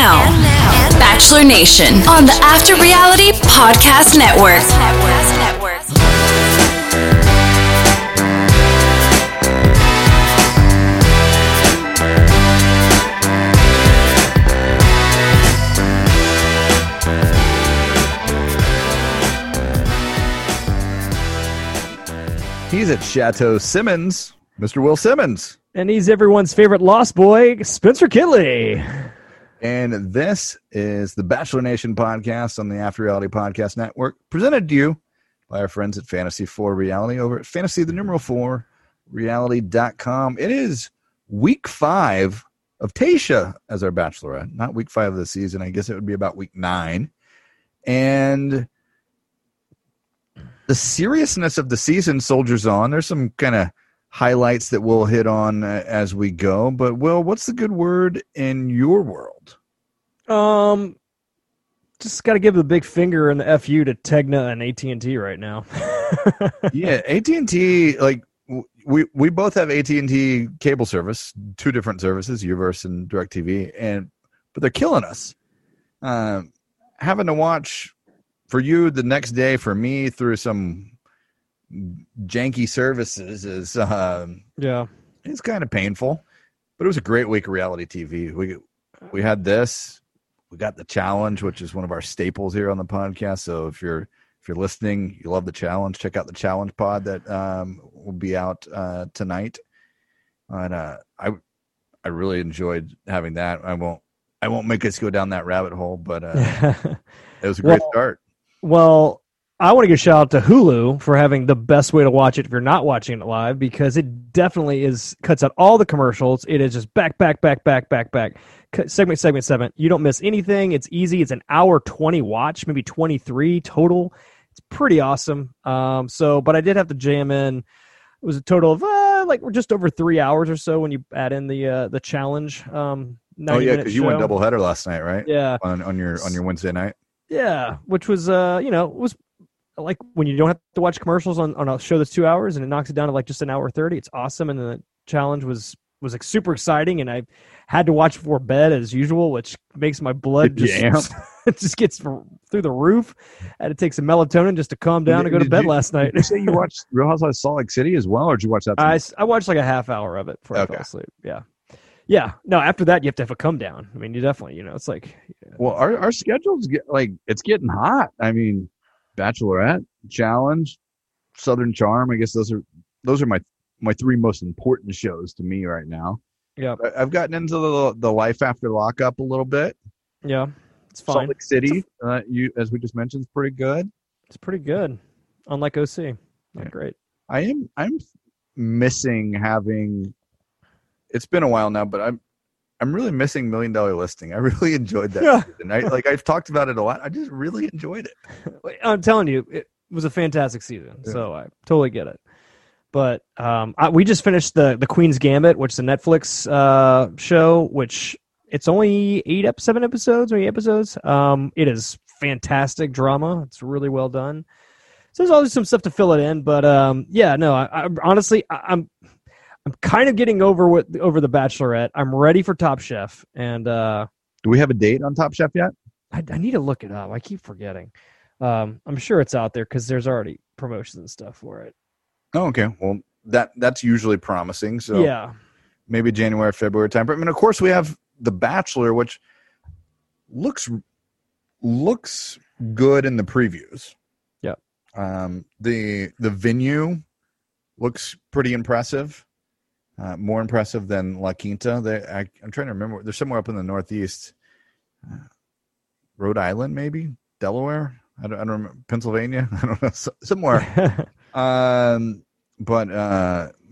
And now, Bachelor Nation on the After Reality Podcast Network. He's at Chateau Simmons, Mr. Will Simmons. And he's everyone's favorite lost boy, Spencer Kinley. And this is the Bachelor Nation podcast on the After Reality Podcast Network, presented to you by our friends at Fantasy Four Reality over at fantasy4reality.com. It is week 5 of Tayshia as our bachelorette. Not week 5 of the season. I guess it would be about week 9. And the seriousness of the season soldiers on. There's some kind of highlights that we'll hit on as we go. But, Will, what's the good word in your world? Just got to give the big finger and the FU to Tegna and AT&T right now. Yeah, AT&T, like, we both have AT&T cable service, 2 different services, U-verse and Direct TV, but they're killing us. Having to watch... For you, the next day, for me, through some janky services is it's kind of painful. But it was a great week of reality TV. We had this, we got The Challenge, which is one of our staples here on the podcast. So if you're listening, you love The Challenge, check out the Challenge pod that will be out tonight. And I really enjoyed having that. I won't make us go down that rabbit hole, but it was a great start. Well, I want to give a shout out to Hulu for having the best way to watch it if you're not watching it live, because it definitely cuts out all the commercials. It is just back, segment. You don't miss anything. It's easy. It's an hour 20 watch, maybe 23 total. It's pretty awesome. But I did have to jam in. It was a total of we're just over 3 hours or so when you add in the Challenge. Oh yeah, because you went doubleheader last night, right? Yeah, on your Wednesday night. Yeah, which was it was like when you don't have to watch commercials on a show that's 2 hours and it knocks it down to like just an hour 30. It's awesome, and the Challenge was like super exciting, and I had to watch before bed as usual, which makes my blood just it just gets through the roof. I had to take some melatonin just to calm down and go to bed last night. Did you say you watched Real Housewives of Salt Lake City as well, or did you watch that tonight? I watched like a half hour of it before I fell asleep. Yeah. Yeah, no. After that, you have to have a come down. I mean, you definitely, it's like. Yeah. Well, our schedules it's getting hot. I mean, Bachelorette, Challenge, Southern Charm. I guess those are my 3 most important shows to me right now. Yeah, I've gotten into the life after lockup a little bit. Yeah, it's fine. Salt Lake City, as we just mentioned, is pretty good. It's pretty good, unlike OC. Not great. I'm missing having. It's been a while now, but I'm really missing $1 Million Listing. I really enjoyed that. Yeah. Season. I've talked about it a lot. I just really enjoyed it. I'm telling you, it was a fantastic season. Yeah. So I totally get it. But we just finished the Queen's Gambit, which is a Netflix show, which it's only 8 episodes. It is fantastic drama. It's really well done. So there's always some stuff to fill it in, but I'm kind of getting over the Bachelorette. I'm ready for Top Chef. And do we have a date on Top Chef yet? I need to look it up. I keep forgetting. I'm sure it's out there because there's already promotions and stuff for it. Oh, okay. Well, that's usually promising. So yeah, maybe January, February time. But I mean, of course, we have The Bachelor, which looks good in the previews. Yeah. The venue looks pretty impressive. More impressive than La Quinta. I'm trying to remember. They're somewhere up in the Northeast, Rhode Island, maybe Delaware. I don't remember. Pennsylvania. I don't know. Somewhere. But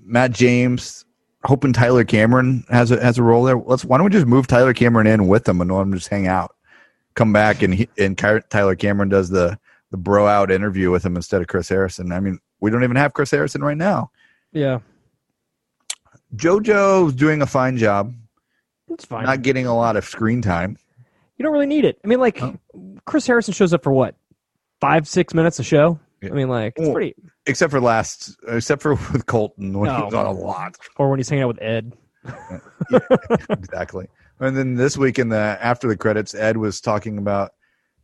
Matt James, hoping Tyler Cameron has a role there. Why don't we just move Tyler Cameron in with them and let him just hang out, come back and Tyler Cameron does the bro out interview with him instead of Chris Harrison. I mean, we don't even have Chris Harrison right now. Yeah. Jojo's doing a fine job. It's fine. Not getting a lot of screen time. You don't really need it. I mean, Chris Harrison shows up for what? 5-6 minutes a show? Yeah. I mean, it's pretty... Except for with Colton when he's on a lot. Or when he's hanging out with Ed. Yeah, exactly. And then this week in the after the credits, Ed was talking about,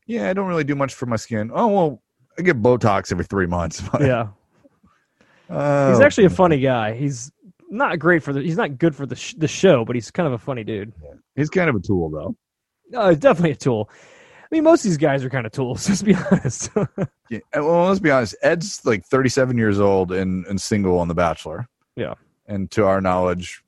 yeah, I don't really do much for my skin. Oh, well, I get Botox every 3 months. But, yeah. He's actually a funny guy. He's not great for the, he's not good for the show, but he's kind of a funny dude. Yeah. He's kind of a tool, though. No, definitely a tool. I mean, most of these guys are kind of tools, let's be honest. Yeah, well, let's be honest. Ed's like 37 years old and single on The Bachelor. Yeah. And to our knowledge,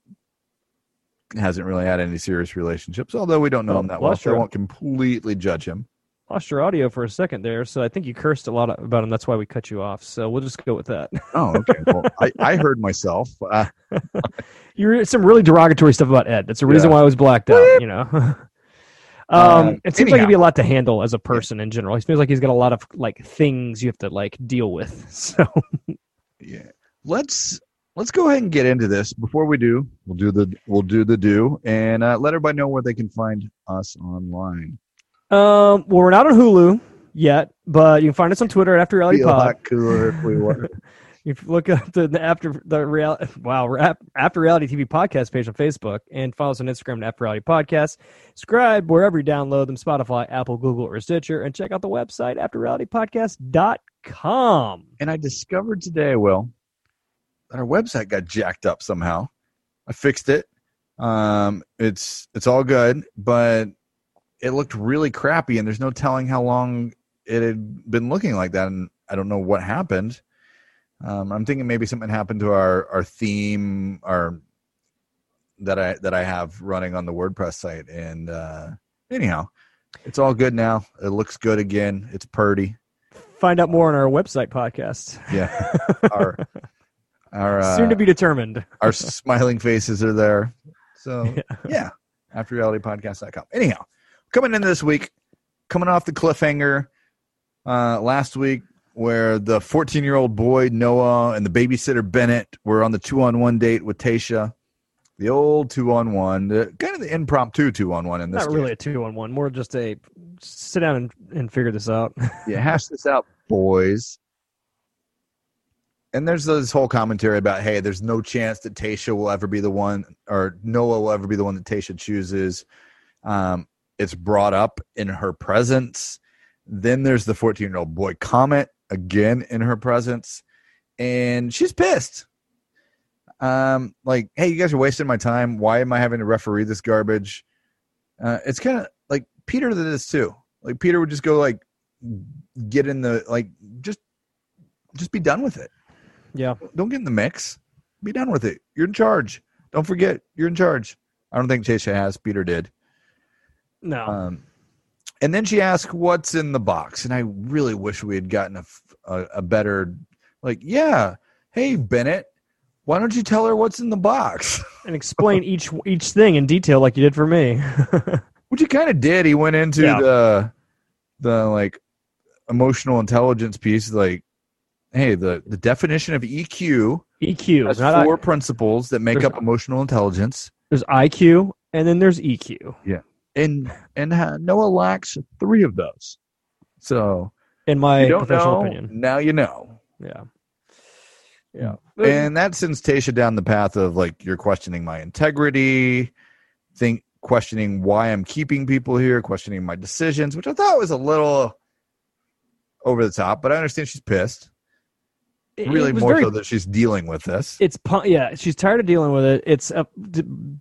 hasn't really had any serious relationships, although we don't know him that well, so I won't completely judge him. Lost your audio for a second there, so I think you cursed a lot about him. That's why we cut you off, so we'll just go with that. Oh, okay. Well, I heard myself. You were some really derogatory stuff about Ed. That's the reason why I was blacked out, you know. It seems like he'd be a lot to handle as a person in general. He feels like he's got a lot of like things you have to like deal with. So yeah, let's go ahead and get into this. Before we do, we'll do the and let everybody know where they can find us online. Well, we're not on Hulu yet, but you can find us on Twitter at After Reality Pod. It'd be a lot cooler if we were. You look up the After the Reality After Reality TV podcast page on Facebook and follow us on Instagram at After Reality Podcast. Subscribe wherever you download them, Spotify, Apple, Google, or Stitcher, and check out the website afterrealitypodcast.com. And I discovered today, Will, that our website got jacked up somehow. I fixed it. It's all good, but it looked really crappy, and there's no telling how long it had been looking like that, and I don't know what happened. I'm thinking maybe something happened to our theme that I have running on the WordPress site. And anyhow, it's all good now. It looks good again. It's purdy. Find out more on our website podcast. Yeah. Our soon to be determined. Our smiling faces are there. So yeah. AfterRealityPodcast.com. Anyhow, coming in this week, coming off the cliffhanger last week, where the 14-year-old boy, Noah, and the babysitter, Bennett, were on the 2-on-1 date with Tayshia. The old 2-on-1, kind of the impromptu 2-on-1 in this case. Not really a 2-on-1, more just a sit down and figure this out. Yeah, hash this out, boys. And there's this whole commentary about, hey, there's no chance that Tayshia will ever be the one, or Noah will ever be the one that Tayshia chooses. It's brought up in her presence. Then there's the 14-year-old boy comment. Again in her presence, and she's pissed. Like, hey, you guys are wasting my time. Why am I having to referee this garbage? It's kind of like Peter did this too. Like Peter would just go like, get in the like, just be done with it. Yeah, don't get in the mix. Be done with it. You're in charge. Don't forget, you're in charge. I don't think Tayshia has. Peter did. No. And then she asked, what's in the box? And I really wish we had gotten a better, like, yeah, hey, Bennett, why don't you tell her what's in the box? And explain each thing in detail like you did for me. Which he kind of did. He went into the like, emotional intelligence piece, like, hey, the definition of EQ. EQ. Has four principles that make up emotional intelligence. There's IQ, and then there's EQ. Yeah. And Noah lacks three of those. So, in my professional opinion, now you know. Yeah. And that sends Tayshia down the path of like, you're questioning my integrity, questioning why I'm keeping people here, questioning my decisions, which I thought was a little over the top. But I understand she's pissed. Really, more so that she's dealing with this. She's tired of dealing with it.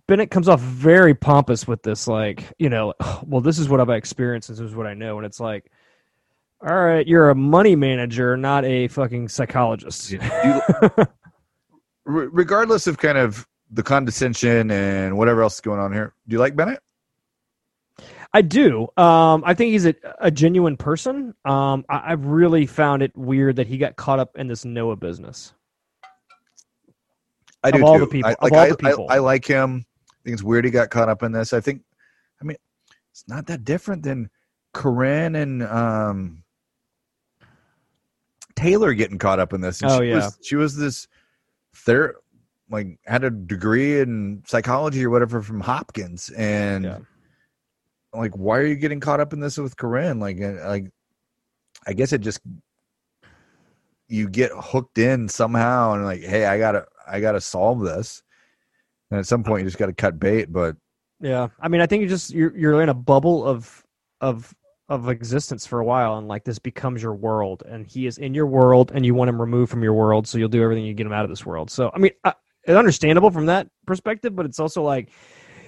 Bennett comes off very pompous with this, like, you know, well, this is what I've experienced, this is what I know, and it's like, all right, you're a money manager, not a fucking psychologist. Yeah. Regardless of kind of the condescension and whatever else is going on here, do you like Bennett? I do. I think he's a genuine person. I really found it weird that he got caught up in this Noah business. I do too. I like him. I think it's weird he got caught up in this. I mean, it's not that different than Corinne and Taylor getting caught up in this. And she was this like had a degree in psychology or whatever from Hopkins, and. Yeah. Like, why are you getting caught up in this with Corinne? Like, I guess it just, you get hooked in somehow, and like, hey, I gotta solve this. And at some point, you just gotta cut bait. But Yeah. I mean, I think you're in a bubble of existence for a while, and like this becomes your world, and he is in your world, and you want him removed from your world, so you'll do everything you get him out of this world. So I mean, it's understandable from that perspective, but it's also like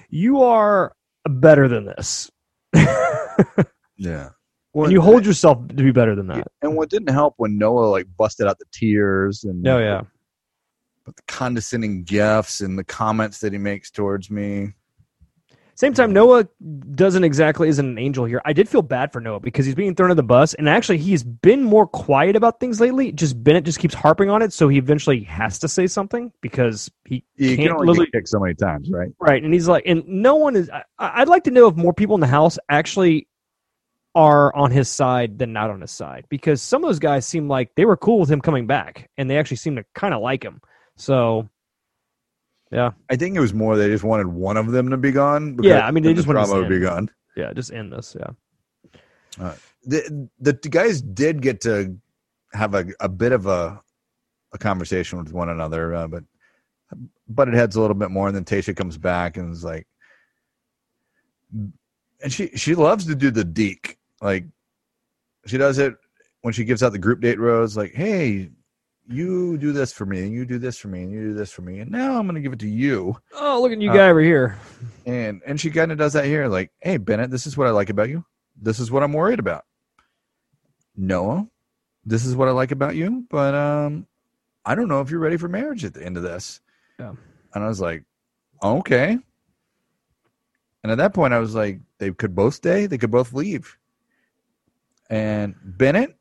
you are better than this. Yeah. Well, and you hold yourself to be better than that. And what didn't help when Noah like busted out the tears and but the condescending gifts and the comments that he makes towards me. Same time, Noah isn't an angel here. I did feel bad for Noah because he's being thrown under the bus, and actually he's been more quiet about things lately. Just Bennett just keeps harping on it, so he eventually has to say something because he can't literally kick so many times, right? Right, and he's like, and no one is. I'd like to know if more people in the house actually are on his side than not on his side, because some of those guys seem like they were cool with him coming back, and they actually seem to kind of like him. So. Yeah, I think it was more they just wanted one of them to be gone. Yeah, I mean they just wanted to be gone. Yeah, just end this. Yeah, the guys did get to have a bit of a conversation with one another, but it heads a little bit more, and then Tayshia comes back and is like, and she loves to do the deke, like she does it when she gives out the group date rose, like, hey. You do this for me, and you do this for me, and you do this for me, and now I'm going to give it to you. Oh, look at you guy over here. And she kind of does that here, like, hey, Bennett, this is what I like about you. This is what I'm worried about. Noah, this is what I like about you, but I don't know if you're ready for marriage at the end of this. Yeah. And I was like, okay. And at that point, I was like, they could both stay. They could both leave. And Bennett,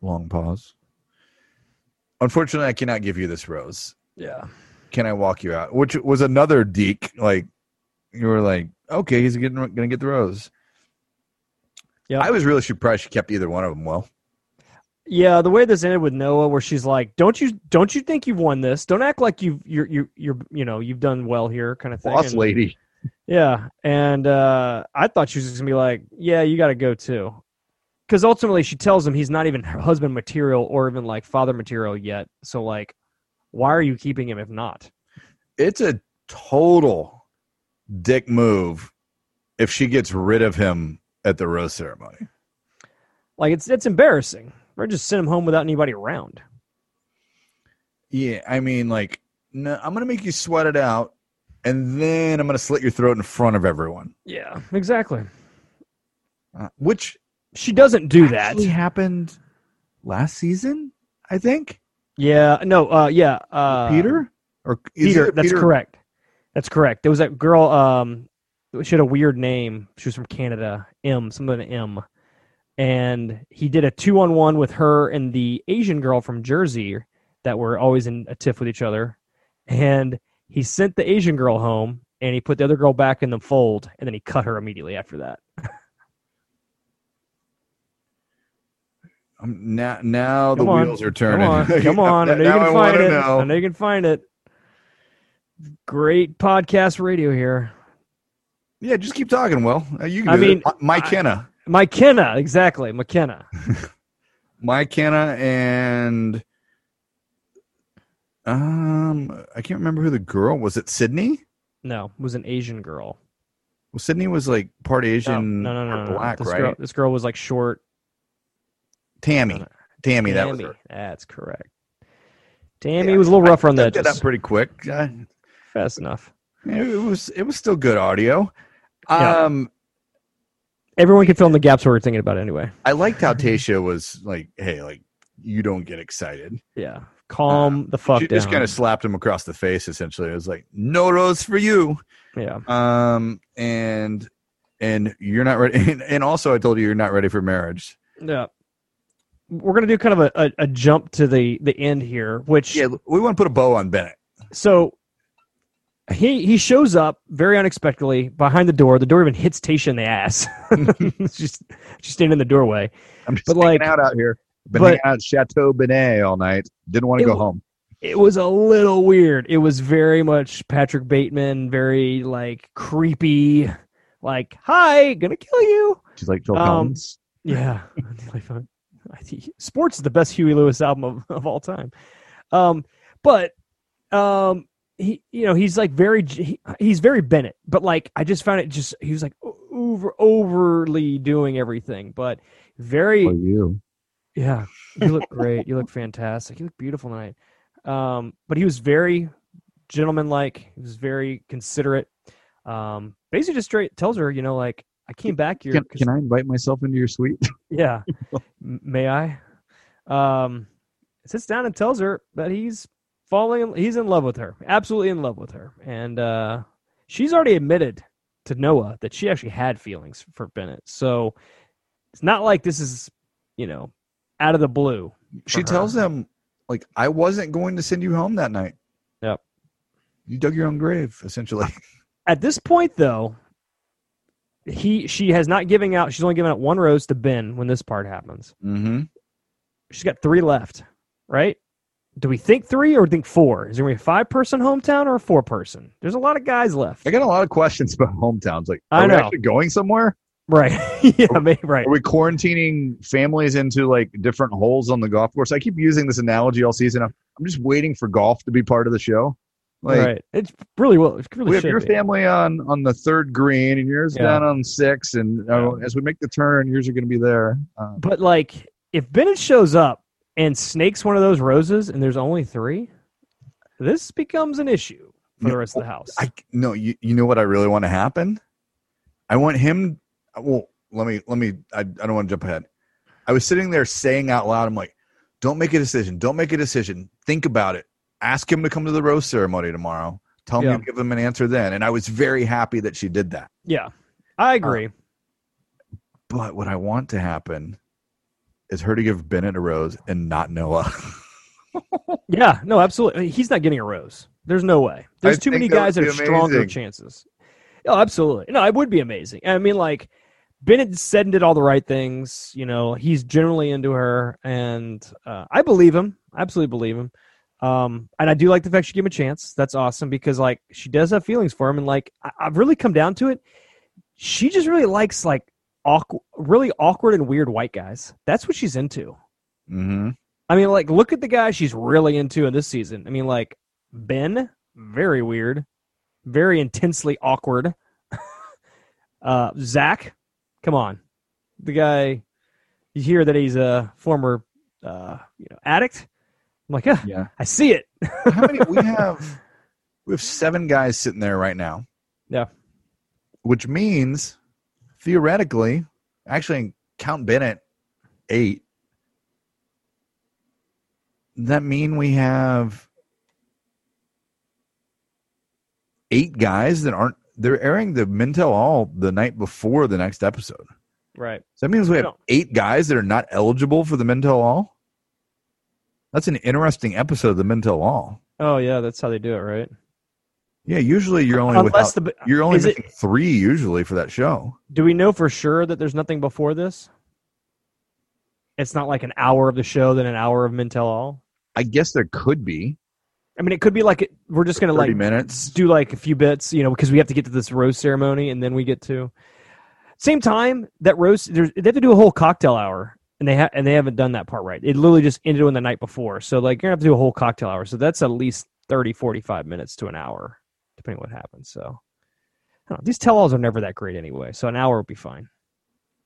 long pause. Unfortunately, I cannot give you this rose. Yeah. Can I walk you out? Which was another deke. Like, you were like, okay, he's going to get the rose. Yeah. I was really surprised she kept either one of them well. Yeah, the way this ended with Noah, where she's like, "Don't you think you've won this? Don't act like you've done well here," kind of thing. Boss lady. Yeah, and I thought she was just going to be like, "Yeah, you got to go too." Because ultimately she tells him he's not even her husband material or even like father material yet. So like, why are you keeping him if not? It's a total dick move if she gets rid of him at the rose ceremony. Like it's embarrassing. Or just send him home without anybody around. Yeah, I mean like, no, I'm going to make you sweat it out and then I'm going to slit your throat in front of everyone. Yeah, exactly. Which... She doesn't do that. Actually happened last season, I think. Yeah. No. Yeah. Peter? Or Peter. That's correct. That's correct. There was that girl. She had a weird name. She was from Canada. Something M. And he did a 2-on-1 with her and the Asian girl from Jersey that were always in a tiff with each other. And he sent the Asian girl home, and he put the other girl back in the fold, and then he cut her immediately after that. Now the wheels are turning. Come on. I know you can find it. Great podcast radio here. Yeah, just keep talking, Will. You can Mykenna. Mykenna, exactly. McKenna. Mykenna and... I can't remember who the girl was. Was it Sydney? No, it was an Asian girl. Well, Sydney was like part Asian, no, black, no. Right? This girl was like short. Tammy, that was her. That's correct. Tammy was a little rough on that. Did that pretty quick. Fast enough. It was still good audio. Yeah. Everyone can fill in the gaps where we're thinking about it anyway. I liked how Tayshia was like, "Hey, like you don't get excited." Yeah, calm the fuck down. Just kind of slapped him across the face. Essentially, it was like, "No rose for you." Yeah. And you're not ready. And also, I told you you're not ready for marriage. Yeah. We're going to do kind of a jump to the end here, which... Yeah, we want to put a bow on Bennett. So he shows up very unexpectedly behind the door. The door even hits Tayshia in the ass. She's standing in the doorway. I'm just hanging out here. Been hanging out at Chateau Benet all night. Didn't want to go home. It was a little weird. It was very much Patrick Bateman, very, like, creepy, like, hi, gonna kill you. She's like Joel Collins. Yeah. Sports is the best Huey Lewis album of all time. But he's very Bennett, but like, I just found it just, he was like overly doing everything, but very, for you. Yeah, you look great. You look fantastic. You look beautiful tonight. But he was very gentleman-like. He was very considerate. Basically just straight tells her, you know, like, I came back here. Can I invite myself into your suite? Yeah. May I? Sits down and tells her that he's in love with her. Absolutely in love with her. And she's already admitted to Noah that she actually had feelings for Bennett. So it's not like this is, you know, out of the blue. She tells him, like, I wasn't going to send you home that night. Yep. You dug your own grave, essentially. At this point, though, she has not given out. She's only given out one rose to Ben when this part happens. Mm-hmm. She's got 3 left, right? Do we think 3 or think 4? Is there going to be a 5-person hometown or a 4-person? There's a lot of guys left. I got a lot of questions about hometowns. Like, are we actually going somewhere? Right. Yeah, right. Are we quarantining families into like different holes on the golf course? I keep using this analogy all season. I'm just waiting for golf to be part of the show. Like, right. It's really well. It's really we have your family on the 3rd green, and yours down on 6. And as we make the turn, yours are going to be there. But like, if Bennett shows up and snakes one of those roses, and there's only 3, this becomes an issue for the rest of the house. You know what I really want to happen? I want him. Well, let me. I don't want to jump ahead. I was sitting there saying out loud, I'm like, "Don't make a decision. Don't make a decision. Think about it." Ask him to come to the rose ceremony tomorrow. Tell him, give him an answer then. And I was very happy that she did that. Yeah, I agree. But what I want to happen is her to give Bennett a rose and not Noah. Yeah, no, absolutely. He's not getting a rose. There's no way. There's too many guys that have stronger chances. Oh, absolutely. No, it would be amazing. I mean, like, Bennett said and did all the right things. You know, he's generally into her, and I believe him. I absolutely believe him. And I do like the fact she gave him a chance. That's awesome because, like, she does have feelings for him. And, like, I've really come down to it. She just really likes, like, really awkward and weird white guys. That's what she's into. Mm-hmm. I mean, like, look at the guy she's really into in this season. I mean, like, Ben, very weird, very intensely awkward. Zach, come on. The guy, you hear that he's a former addict. I'm like, yeah, I see it. How many we have 7 guys sitting there right now. Yeah. Which means theoretically, actually count Bennett 8. That mean we have 8 guys that they're airing the Mintel All the night before the next episode. Right. So that means we have 8 guys that are not eligible for the Mintel All. That's an interesting episode of the Mintel All. Oh yeah, that's how they do it, right? Yeah, usually you're only missing 3 usually for that show. Do we know for sure that there's nothing before this? It's not like an hour of the show then an hour of Mintel All. I guess there could be. I mean, it could be like we're just going to like minutes. Do like a few bits, you know, because we have to get to this rose ceremony and then we get to same time that rose. They have to do a whole cocktail hour. And they haven't done that part right. It literally just ended on the night before. So, like, you're going to have to do a whole cocktail hour. So that's at least 30, 45 minutes to an hour, depending on what happens. So, I don't know. These tell-alls are never that great anyway. So an hour would be fine.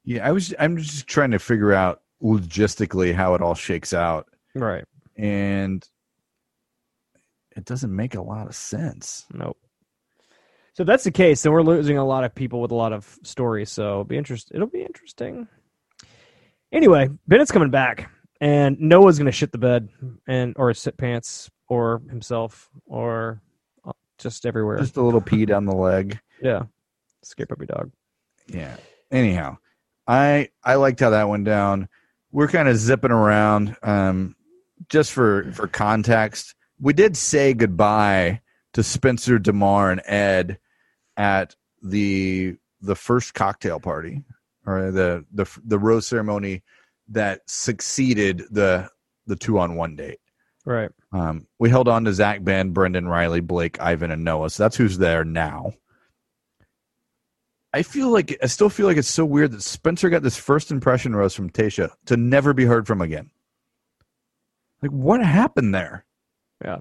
Yeah, I'm just trying to figure out logistically how it all shakes out. Right. And it doesn't make a lot of sense. Nope. So if that's the case, then we're losing a lot of people with a lot of stories. So it'll be interesting. Anyway, Bennett's coming back, and Noah's going to shit the bed, or sit pants, or himself, or just everywhere. Just a little pee down the leg. Yeah. Scare puppy dog. Yeah. Anyhow, I liked how that went down. We're kind of zipping around. Just for context, we did say goodbye to Spencer, DeMar, and Ed at the first cocktail party. Or the rose ceremony that succeeded the 2-on-1 date. Right. We held on to Zach, Ben, Brendan, Riley, Blake, Ivan, and Noah. So that's who's there now. I still feel like it's so weird that Spencer got this first impression rose from Tayshia to never be heard from again. Like, what happened there? Yeah.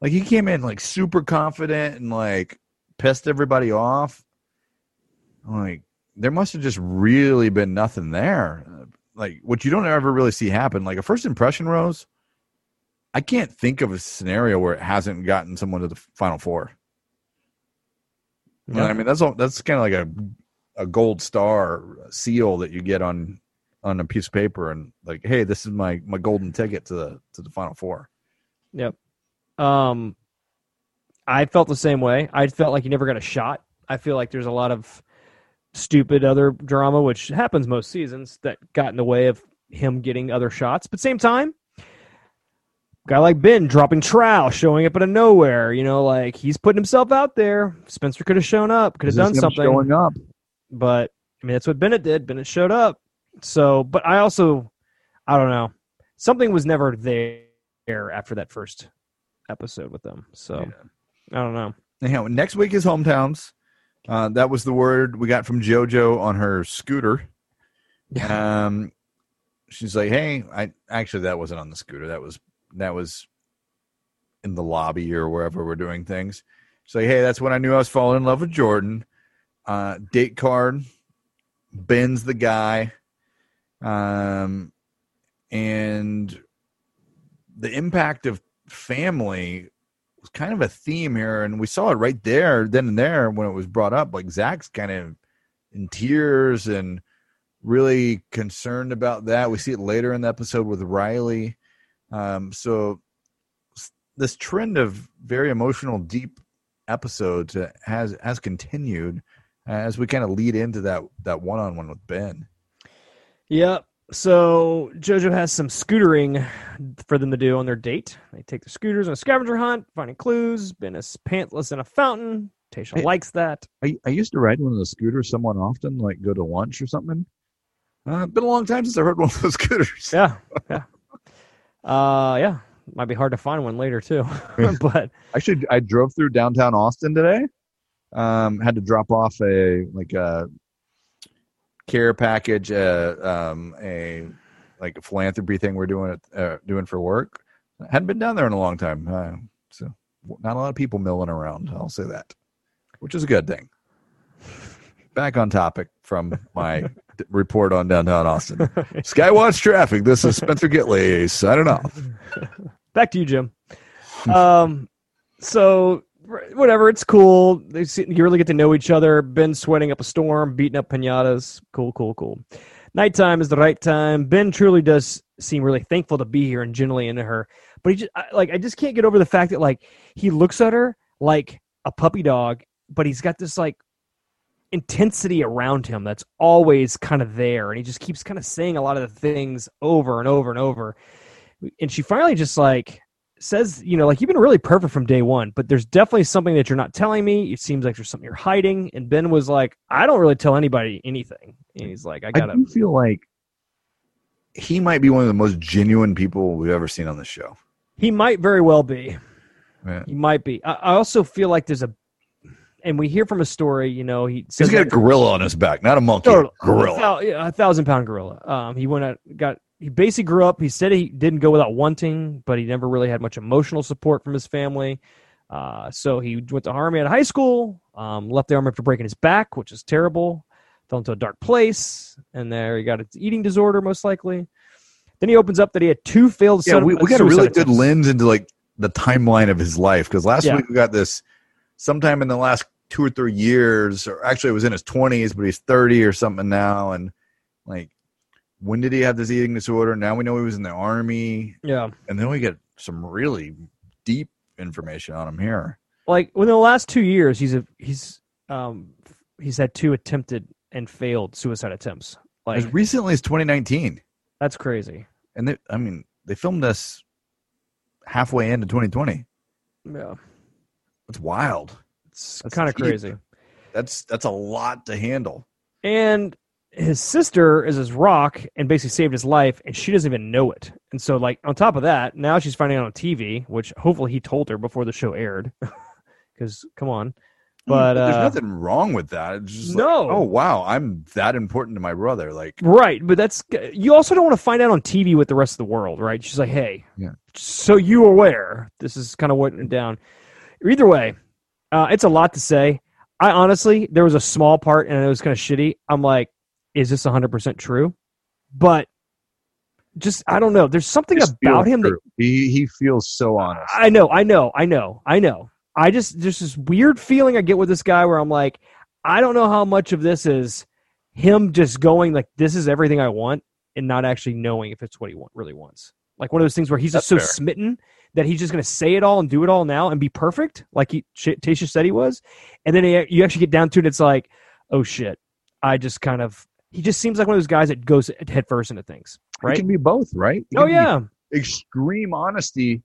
Like, he came in, like, super confident and, like, pissed everybody off. Like, there must have just really been nothing there. Like, what you don't ever really see happen. Like, a first impression, Rose, I can't think of a scenario where it hasn't gotten someone to the Final Four. You know what I mean? That's kind of like a gold star seal that you get on a piece of paper and like, hey, this is my golden ticket to the Final Four. Yep. I felt the same way. I felt like you never got a shot. I feel like there's a lot of stupid other drama, which happens most seasons, that got in the way of him getting other shots. But same time, guy like Ben dropping trowel, showing up out of nowhere. You know, like, he's putting himself out there. Spencer could have shown up, could have done something. Showing up. But, I mean, that's what Bennett did. Bennett showed up. So, but I also, I don't know. Something was never there after that first episode with them. So, yeah. I don't know. Anyhow, next week is hometowns. That was the word we got from Jojo on her scooter. She's like, hey, that wasn't on the scooter. That was in the lobby or wherever we're doing things. She's like, hey, that's when I knew I was falling in love with Jordan. Date card. Ben's the guy. And the impact of family was kind of a theme here. And we saw it right there, then and there, when it was brought up. Like, Zach's kind of in tears and really concerned about that. We see it later in the episode with Riley. So this trend of very emotional, deep episodes has continued as we kind of lead into that one-on-one with Ben. Yep. So Jojo has some scootering for them to do on their date. They take the scooters on a scavenger hunt, finding clues. Ben is pantless in a fountain. Tayshia likes that. I used to ride one of those scooters somewhat often, like go to lunch or something. Been a long time since I rode one of those scooters. Yeah. Yeah, might be hard to find one later too. But actually, I drove through downtown Austin today. Had to drop off a care package, a philanthropy thing we're doing for work. I hadn't been down there in a long time, so not a lot of people milling around. I'll say that, which is a good thing. Back on topic from my report on downtown Austin. Skywatch traffic. This is Spencer Kinley signing off. Back to you, Jim. So whatever, it's cool. You really get to know each other. Ben sweating up a storm, beating up piñatas. Cool. Nighttime is the right time. Ben truly does seem really thankful to be here and genuinely into her, but I just can't get over the fact that, like, he looks at her like a puppy dog, but he's got this, like, intensity around him that's always kind of there, and he just keeps kind of saying a lot of the things over and over and over, and she finally just, like, says, you know, like, you've been really perfect from day one, but there's definitely something that you're not telling me. It seems like there's something you're hiding. And Ben was like, I don't really tell anybody anything, and he's like, I do feel like he might be one of the most genuine people we've ever seen on the show. He might very well be. Yeah. He might be. I also feel like there's a, and we hear from a story, you know, he's got a gorilla on his back, not a monkey. No, gorilla, a 1,000-pound gorilla. He went out, he basically grew up. He said he didn't go without wanting, but he never really had much emotional support from his family. So he went to army out of high school, left the army after breaking his back, which is terrible. Fell into a dark place, and there he got an eating disorder, most likely. Then he opens up that he had two failed. Yeah, we got a really good lens into, like, the timeline of his life, because last week we got this. Sometime in the last 2 or 3 years, or actually it was in his 20s, but he's 30 or something now. And, like, when did he have this eating disorder? Now we know he was in the army. Yeah. And then we get some really deep information on him here. Like, within the last 2 years, he's had 2 attempted and failed suicide attempts. Like, as recently as 2019. That's crazy. And they filmed this halfway into 2020. Yeah. It's wild. That's kind of crazy. That's a lot to handle. And his sister is his rock and basically saved his life, and she doesn't even know it. And so, like, on top of that, now she's finding out on TV, which hopefully he told her before the show aired. Because, come on. But there's nothing wrong with that. It's just like, oh wow, I'm that important to my brother. Like, right. But that's, you also don't want to find out on TV with the rest of the world, right? She's like, hey, so you aware this is kind of what went down. Either way, it's a lot to say. I honestly, there was a small part and it was kind of shitty. I'm like, is this 100% true? But just, I don't know. There's something about him that he feels so honest. I know. I just, there's this weird feeling I get with this guy where I'm like, I don't know how much of this is him just going like, this is everything I want, and not actually knowing if it's what he really wants. Like one of those things where he's just so smitten that he's just going to say it all and do it all now and be perfect, like Tayshia said he was. And then you actually get down to it, and it's like, oh shit, I just kind of, he just seems like one of those guys that goes headfirst into things, right? It can be both, right? It extreme honesty.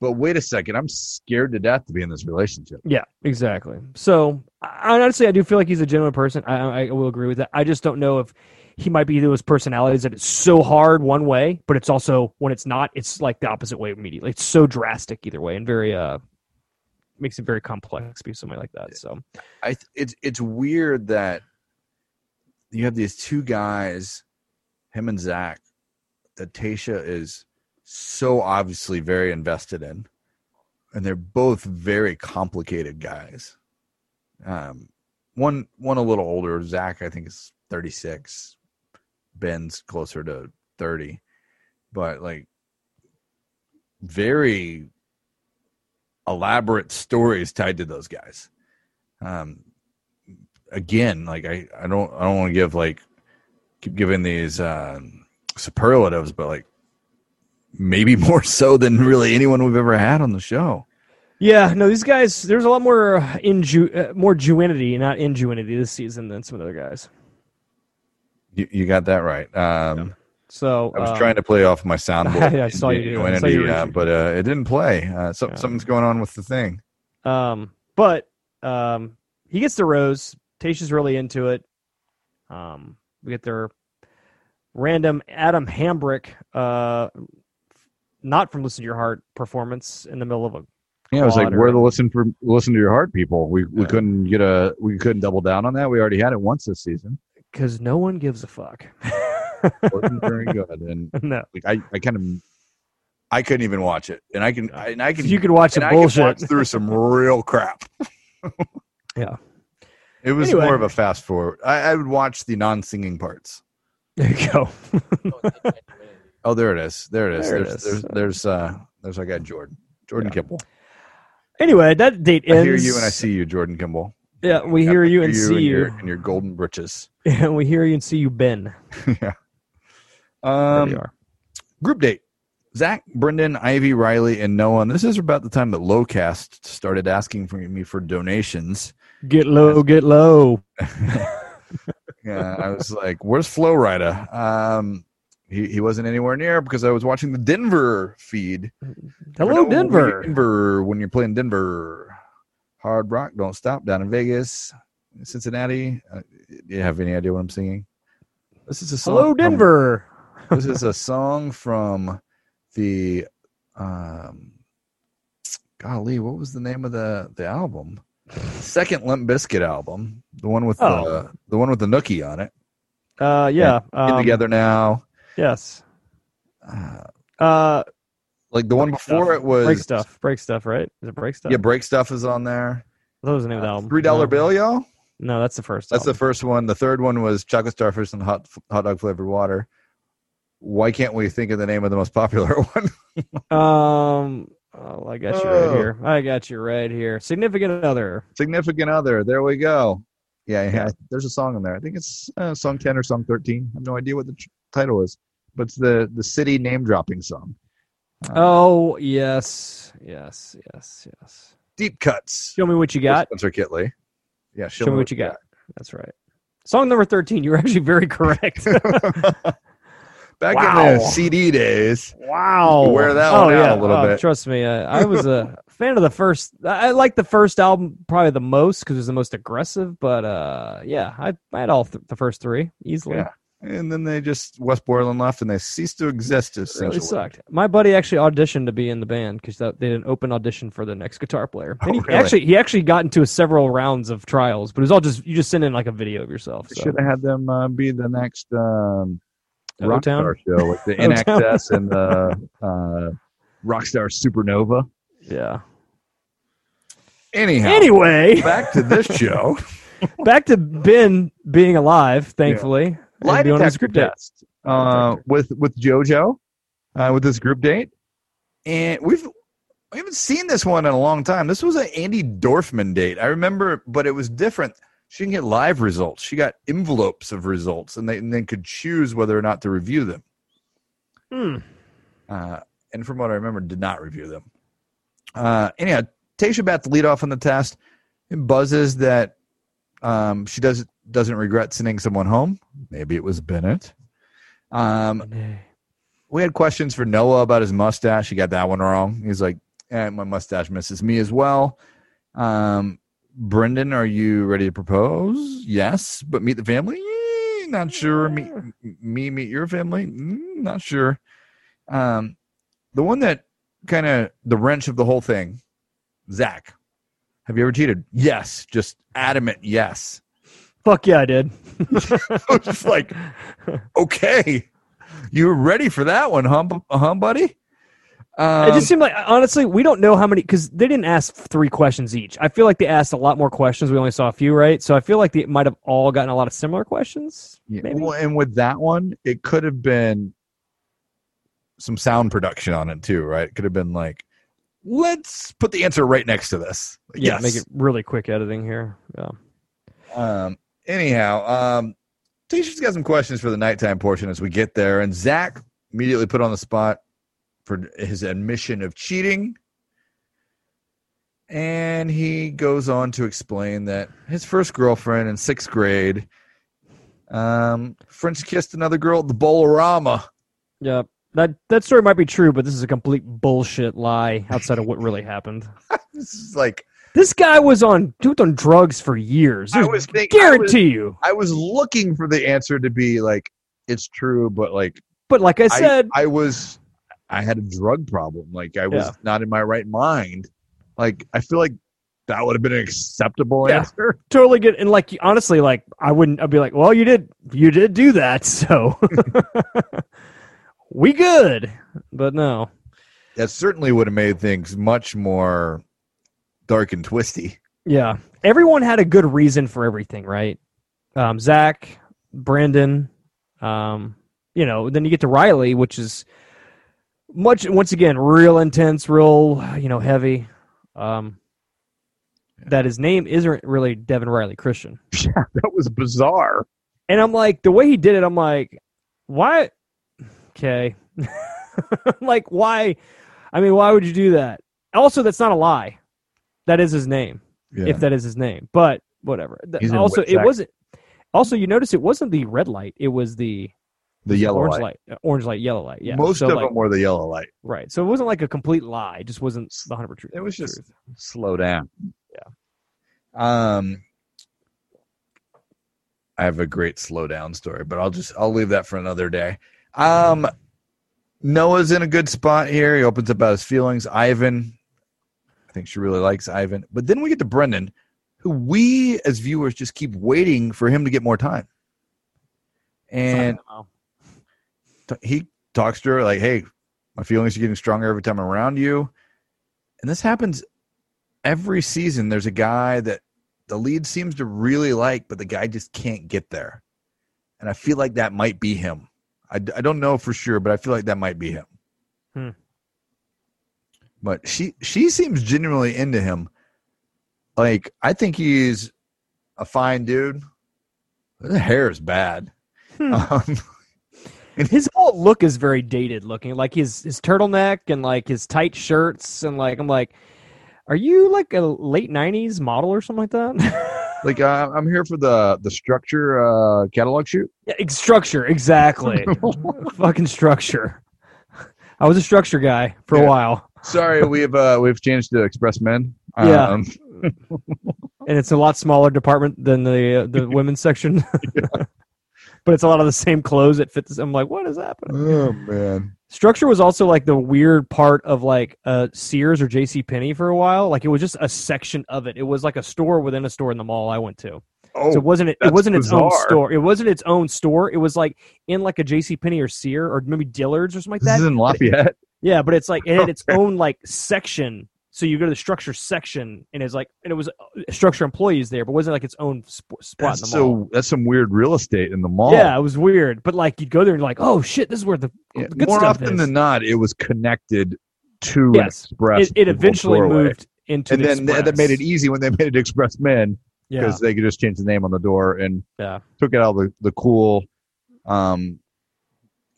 But wait a second, I'm scared to death to be in this relationship. Yeah, exactly. So, honestly, I do feel like he's a genuine person. I will agree with that. I just don't know if he might be those personalities that it's so hard one way, but it's also, when it's not, it's like the opposite way immediately. It's so drastic either way and very, makes it very complex to be somebody like that. So, it's weird that you have these two guys, him and Zach, that Tayshia is so obviously very invested in, and they're both very complicated guys. One a little older. Zach, I think, is 36. Ben's closer to 30, but like very elaborate stories tied to those guys. Again, like I don't want to give keep giving these superlatives, but like, maybe more so than really anyone we've ever had on the show. Yeah, no, these guys, there's a lot more more Jew-inity, not ingenuity this season than some of the other guys. You got that right. So I was trying to play off my soundboard. I saw you doing it, but it didn't play. Something's going on with the thing. But he gets the rose. Tayshia's really into it. We get their random Adam Hambrick not from Listen to Your Heart performance in the middle of a it was like, we're the Listen to Your Heart people. We couldn't get we couldn't double down on that. We already had it once this season because no one gives a fuck. Wasn't very good, and I couldn't even watch it, and you could watch some bullshit. I could watch through some real crap. Yeah, it was more of a fast forward. I would watch the non-singing parts. There you go. Oh, there it is. There's our guy Jordan. Kimball. Anyway, that date ends. I hear you and I see you, Jordan Kimball. Yeah, we hear you and see you. In your golden britches. Yeah, we hear you and see you, Ben. Yeah. There we are. Group date. Zach, Brendan, Ivy, Riley, and Noah. And this is about the time that Lowcast started asking me for donations. Get low, get low. Yeah, I was like, where's Flow Rider? He wasn't anywhere near because I was watching the Denver feed. Hello, Denver. When you're playing Denver, Hard Rock, Don't Stop, down in Vegas, Cincinnati. Do you have any idea what I'm singing? This is a song. Hello, Denver. This is a song from the, what was the name of the album? Second Limp Bizkit album, the one with the one with the nookie on it. Get Together Now. Yes. Like the one before Stuff. It was Break Stuff, right? Is it Break Stuff? Yeah, Break Stuff is on there. That was the name of the album. $3 Bill, y'all? No, that's the first. That's the first one. The third one was Chocolate Starfish and hot dog flavored water. Why can't we think of the name of the most popular one? Oh, I got you right here. Significant Other. There we go. Yeah. There's a song in there. I think it's song 10 or song 13. I have no idea what the title is, but it's the city name dropping song. Oh, yes. Deep cuts. Show me what you got. Spencer Kinley. Yeah, show me what you got. That's right. Song number 13. You're actually very correct. Back in the CD days. Wow. Wear that out a little bit. Trust me. I was a fan of the first. I liked the first album probably the most because it was the most aggressive. But I had all the first three easily. Yeah. And then they just, Westmoreland left, and they ceased to exist. It really sucked. My buddy actually auditioned to be in the band because they did an open audition for the next guitar player. And he actually got into several rounds of trials, but it was all just, you just send in like a video of yourself. So. Should have had them be the next rock star show with the NXS and the Rockstar Supernova. Yeah. Anyway, back to this show. Back to Ben being alive, thankfully. Yeah. Lie detector test with Jojo, with this group date, and we haven't seen this one in a long time. This was an Andy Dorfman date, I remember, but it was different. She didn't get live results; she got envelopes of results, and they could choose whether or not to review them. And from what I remember, did not review them. Anyhow, Tayshia bats the lead off on the test and buzzes that she doesn't regret sending someone home. Maybe it was Bennett. We had questions for Noah about his mustache. He got that one wrong. He's like, my mustache misses me as well. Brendan, are you ready to propose? Yes, but meet the family? Not sure. Meet your family? Not sure. The one that kind of the wrench of the whole thing, Zach, have you ever cheated? Yes. Just adamant yes. Fuck yeah, I did. I was just like, okay, you were ready for that one, huh, buddy? It just seemed like, honestly, we don't know how many, because they didn't ask 3 questions each. I feel like they asked a lot more questions. We only saw a few, right? So I feel like they might have all gotten a lot of similar questions. Yeah. Maybe. Well, and with that one, it could have been some sound production on it too, right? It could have been like, let's put the answer right next to this. Yeah, yes. Make it really quick editing here. Yeah. Anyhow, Tayshia's got some questions for the nighttime portion as we get there, and Zach immediately put on the spot for his admission of cheating, and he goes on to explain that his first girlfriend in 6th grade French kissed another girl at the Bolorama. Yeah, that story might be true, but this is a complete bullshit lie outside of what really happened. This is like... This guy was on drugs for years. I guarantee you. I was looking for the answer to be like, it's true, but like I said, I had a drug problem. Like I was not in my right mind. Like I feel like that would have been an acceptable answer. Totally good. And like honestly, like I'd be like, well, you did do that, so we good. But no. That certainly would have made things much more dark and twisty. Yeah. Everyone had a good reason for everything, right? Zach, Brandon, then you get to Riley, which is much, once again, real intense, real, heavy. That his name isn't really Devin Riley Christian. Yeah, that was bizarre. And I'm like, the way he did it, I'm like, why? Okay. Like, why? I mean, why would you do that? Also, that's not a lie. That is his name, if that is his name. But whatever. Also, you notice it wasn't the red light. It was the yellow light. Orange light, yellow light. Yeah. Most of them were the yellow light. Right. So it wasn't like a complete lie. It just wasn't 100% truth. It was just slow down. Yeah. I have a great slow down story, but I'll leave that for another day. Noah's in a good spot here. He opens up about his feelings. Ivan... I think she really likes Ivan. But then we get to Brendan, who we as viewers just keep waiting for him to get more time. And he talks to her like, hey, my feelings are getting stronger every time I'm around you. And this happens every season. There's a guy that the lead seems to really like, but the guy just can't get there. And I feel like that might be him. I don't know for sure, but I feel like that might be him. But she seems genuinely into him. Like, I think he's a fine dude. His hair is bad. And his whole look is very dated looking. Like, his turtleneck and, like, his tight shirts. And, like, I'm like, are you, like, a late 90s model or something like that? Like, I'm here for the structure catalog shoot? Yeah, structure, exactly. Fucking structure. I was a structure guy for a while. Sorry, we've changed to Express Men. And it's a lot smaller department than the women's section. but it's a lot of the same clothes that fit. I'm like, what is happening? Oh, man. Structure was also like the weird part of like Sears or J.C. Penney for a while. Like it was just a section of it. It was like a store within a store in the mall I went to. Oh, so it wasn't bizarre. Its own store. It wasn't its own store. It was like in like a J.C. Penney or Sears or maybe Dillard's or something like that. This is in Lafayette. Yeah, but it's like it had its own like section. So you go to the structure section, and it's like, and it was structure employees there, but wasn't like its own spot in the mall. So that's some weird real estate in the mall. Yeah, it was weird, but like you'd go there and you're like, oh shit, this is where the good stuff is. More often than not, it was connected to an Express. It eventually moved into the Express. And then that made it easy when they made it Express Men, because they could just change the name on the door and took out all the cool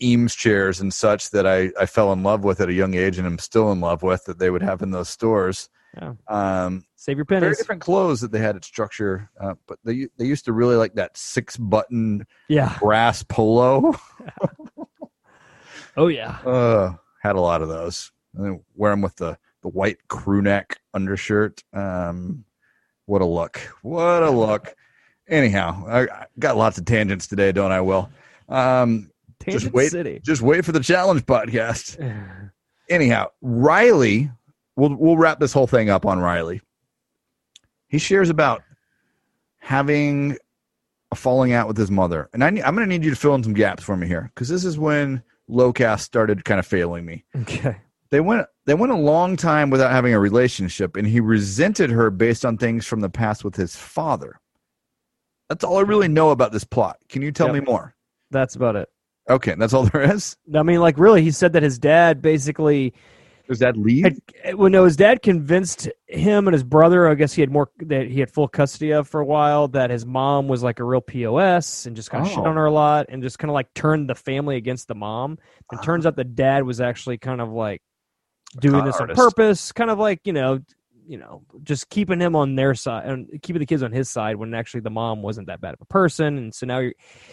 Eames chairs and such that I fell in love with at a young age and I'm still in love with that they would have in those stores. Yeah. Save your pennies. Very different clothes that they had at Structure, but they used to really like that 6-button brass polo. Oh, yeah. Had a lot of those. And then wear them with the white crew neck undershirt. What a look. What a look. Anyhow, I got lots of tangents today, don't I, Will? Just wait for the challenge podcast. Anyhow, Riley, we'll wrap this whole thing up on Riley. He shares about having a falling out with his mother. And I'm going to need you to fill in some gaps for me here, because this is when Lowcast started kind of failing me. Okay. They went a long time without having a relationship, and he resented her based on things from the past with his father. That's all I really know about this plot. Can you tell me more? That's about it. Okay, that's all there is? I mean, like, really, he said that his dad basically... Does that leave? His dad convinced him and his brother, I guess that he had full custody of for a while, that his mom was like a real POS and just kind of shit on her a lot and just kind of like turned the family against the mom. It turns out the dad was actually kind of like doing this on purpose, kind of like, you know, just keeping him on their side and keeping the kids on his side when actually the mom wasn't that bad of a person. And so now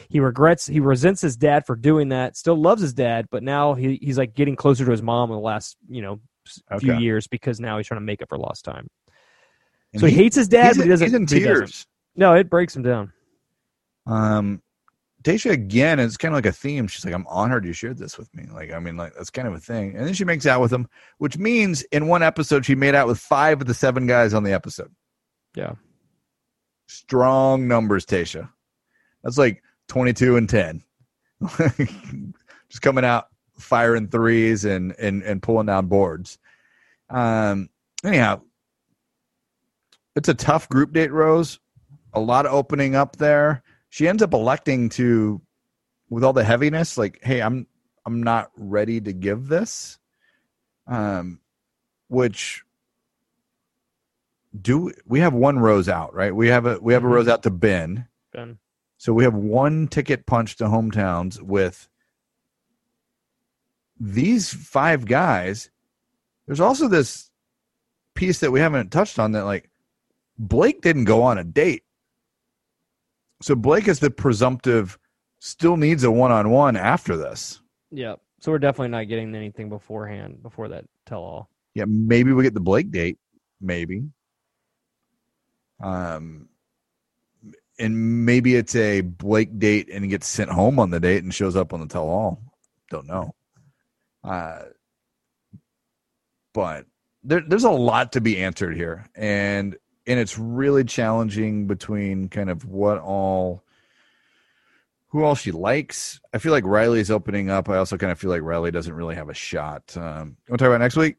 he resents his dad for doing that, still loves his dad, but now he's like getting closer to his mom in the last, few years, because now he's trying to make up for lost time. And so he hates his dad, but he doesn't. He's in tears. No, it breaks him down. Tayshia, again, it's kind of like a theme. She's like, I'm honored you shared this with me. Like, I mean, like that's kind of a thing. And then she makes out with him, which means in one episode, she made out with 5 of the 7 guys on the episode. Yeah. Strong numbers, Tayshia. That's like 22 and 10. Just coming out, firing threes and pulling down boards. Anyhow, it's a tough group date, Rose. A lot of opening up there. She ends up electing to, with all the heaviness, like, hey, I'm not ready to give this. Which we have one Rose out, right? We have a Rose out to Ben. Ben. So we have one ticket punch to hometowns with these 5 guys. There's also this piece that we haven't touched on that, like, Blake didn't go on a date. So Blake is the presumptive, still needs a one-on-one after this. Yeah, so we're definitely not getting anything beforehand, before that tell-all. Yeah, maybe we get the Blake date, maybe. And maybe it's a Blake date and gets sent home on the date and shows up on the tell-all. Don't know. But there's a lot to be answered here, and it's really challenging between kind of who all she likes. I feel like Riley's opening up. I also kind of feel like Riley doesn't really have a shot. You want to talk about next week?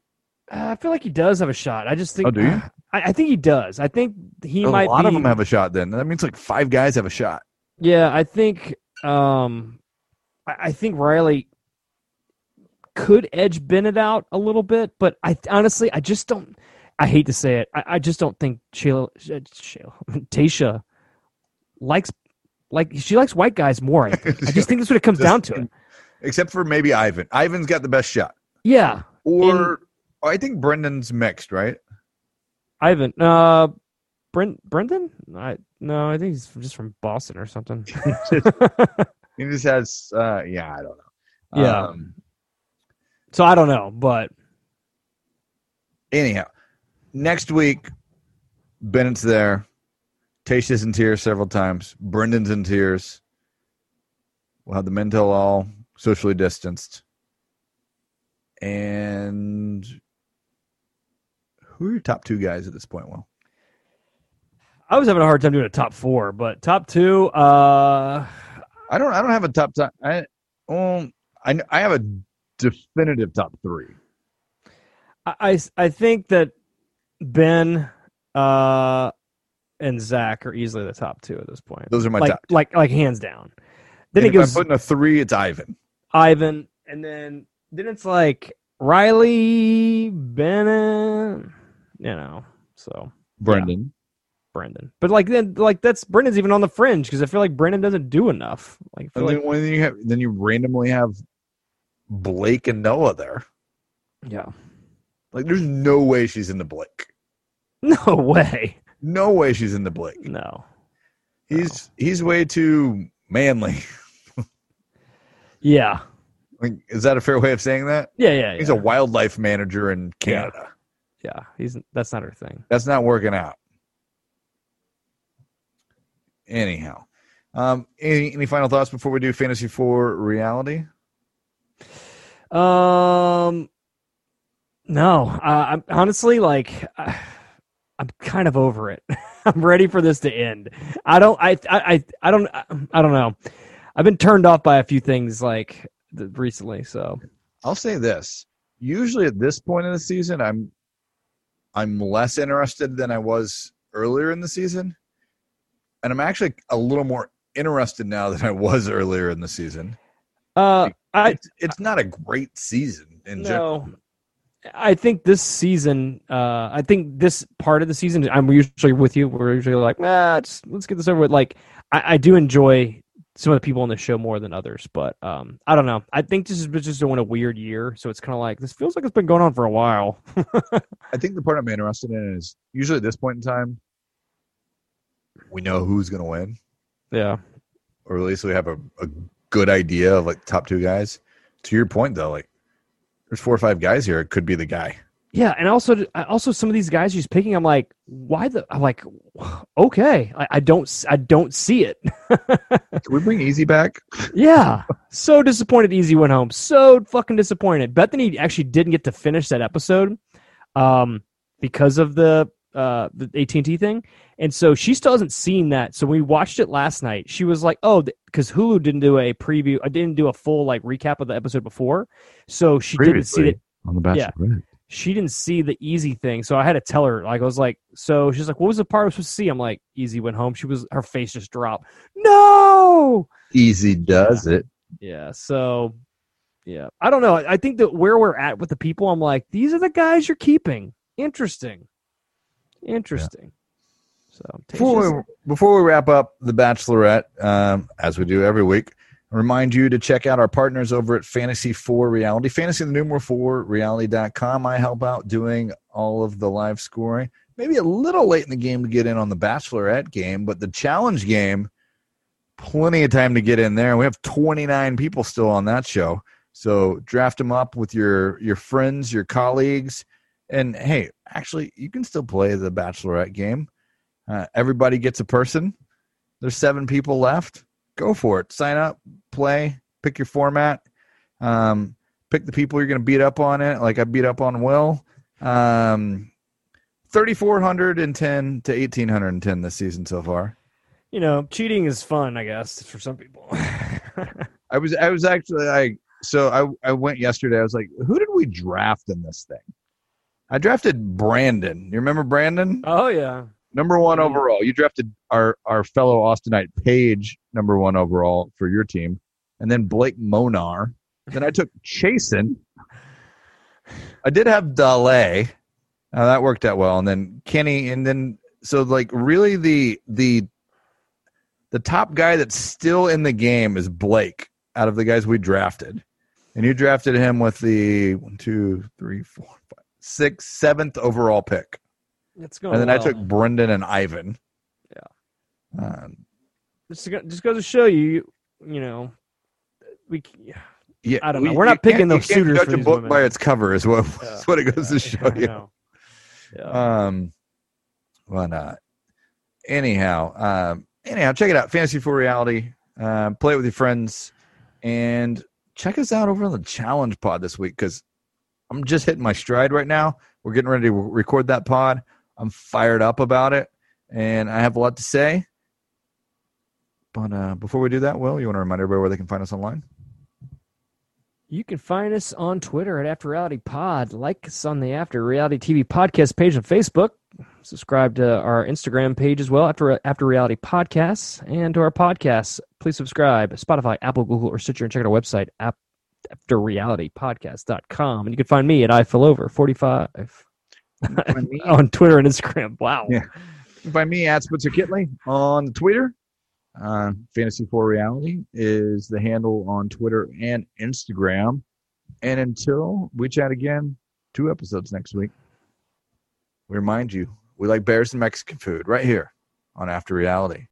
I feel like he does have a shot. I just think. Oh, do you? I think he does. I think he might. A lot of them have a shot. Then that means like 5 guys have a shot. Yeah, I think. I think Riley could edge Bennett out a little bit, but I honestly just don't. I hate to say it. I just don't think Tayshia likes white guys more. I just think that's what it comes down to. Except for maybe Ivan. Ivan's got the best shot. Yeah. Or I think Brendan's mixed, right? Ivan. Brendan? No, I think he's just from Boston or something. He just has I don't know. Yeah. So I don't know, but anyhow. Next week, Bennett's there. Tayshia's in tears several times. Brendan's in tears. We'll have the men tell all socially distanced. And who are your top two guys at this point, Will? I was having a hard time doing a top four, but top two. I don't have a top time. I have a definitive top three. I think that Ben and Zach are easily the top two at this point. Those are my top two. Like hands down. Then and if I'm putting a three, it's Ivan. And then it's like Riley, Bennett, so. Brendan. Yeah. Brendan. But that's Brendan's even on the fringe because I feel like Brendan doesn't do enough. Then you randomly have Blake and Noah there. Yeah. There's no way she's in the Blake. No way. No way she's in the Blake. No. He's way too manly. Yeah. Is that a fair way of saying that? Yeah. He's a wildlife manager in Canada. Yeah. That's not her thing. That's not working out. Anyhow, any final thoughts before we do Fantasy Four Reality? No, I'm honestly I'm kind of over it. I'm ready for this to end. I don't know. I've been turned off by a few things recently. So I'll say this: usually at this point in the season, I'm less interested than I was earlier in the season. And I'm actually a little more interested now than I was earlier in the season. It's not a great season in general. I think this season, this part of the season, I'm usually with you. We're usually like, let's get this over with. I do enjoy some of the people on the show more than others, but I don't know. I think this has been just doing a weird year, so it's kind of this feels like it's been going on for a while. I think the part I'm interested in is usually at this point in time, we know who's going to win. Yeah. Or at least we have a good idea of top two guys. To your point though, there's four or five guys here. It could be the guy. Yeah. And also some of these guys he's picking, I'm like, why the, I'm like, okay. I don't see it. Can we bring Easy back? Yeah. So disappointed. Easy went home. So fucking disappointed. Bethany actually didn't get to finish that episode because of the AT&T thing, and so she still hasn't seen that. So when we watched it last night, she was like, "Oh, because Hulu didn't do a preview. I didn't do a full recap of the episode before, so she didn't see it on the Bachelor." Yeah, she didn't see the Easy thing, so I had to tell her. I was like, "So she's like, what was the part I was supposed to see?" I'm like, "Easy went home." Her face just dropped. No, Easy does it. Yeah, so yeah, I don't know. I think that where we're at with the people, I'm like, these are the guys you're keeping. Interesting. Yeah. So before we wrap up The Bachelorette, as we do every week, I remind you to check out our partners over at Fantasy Four Reality, fantasy4reality.com. I help out doing all of the live scoring. Maybe a little late in the game to get in on the Bachelorette game, but the Challenge game, plenty of time to get in there. We have 29 people still on that show, so draft them up with your friends, your colleagues. And, hey, actually, you can still play the Bachelorette game. Everybody gets a person. There's 7 people left. Go for it. Sign up, play, pick your format, pick the people you're going to beat up on it, like I beat up on Will. 3,410 to 1,810 this season so far. Cheating is fun, I guess, for some people. I was actually like, so I went yesterday. I was like, who did we draft in this thing? I drafted Brandon. You remember Brandon? Oh, yeah. Number 1 overall. You drafted our fellow Austinite Paige, number 1 overall for your team. And then Blake Monar. Then I took Chasen. I did have Dale. That worked out well. And then Kenny. And then, really the top guy that's still in the game is Blake out of the guys we drafted. And you drafted him with the 7th overall pick. It's going. And then I took Brendan and Ivan. Yeah. Just goes to show you, we. Yeah, I don't know. We're not picking those suitors. Judge a book women by its cover is what. Yeah. Is what it goes to show you. Yeah. Why not? Anyhow, check it out. Fantasy for Reality. Play it with your friends. And check us out over on the Challenge pod this week because I'm just hitting my stride right now. We're getting ready to record that pod. I'm fired up about it, and I have a lot to say. But before we do that, Will, you want to remind everybody where they can find us online? You can find us on Twitter at After Reality Pod. Like us on the After Reality TV podcast page on Facebook. Subscribe to our Instagram page as well, After Reality Podcasts, and to our podcasts. Please subscribe, Spotify, Apple, Google, or Stitcher, and check out our website, afterrealitypodcast.com. And you can find me at iFellOver45 on Twitter and Instagram. Wow. Yeah. By me at Spencer Kinley on Twitter. Fantasy Four Reality is the handle on Twitter and Instagram. And until we chat again, 2 episodes next week. We remind you, we like bears and Mexican food right here on After Reality.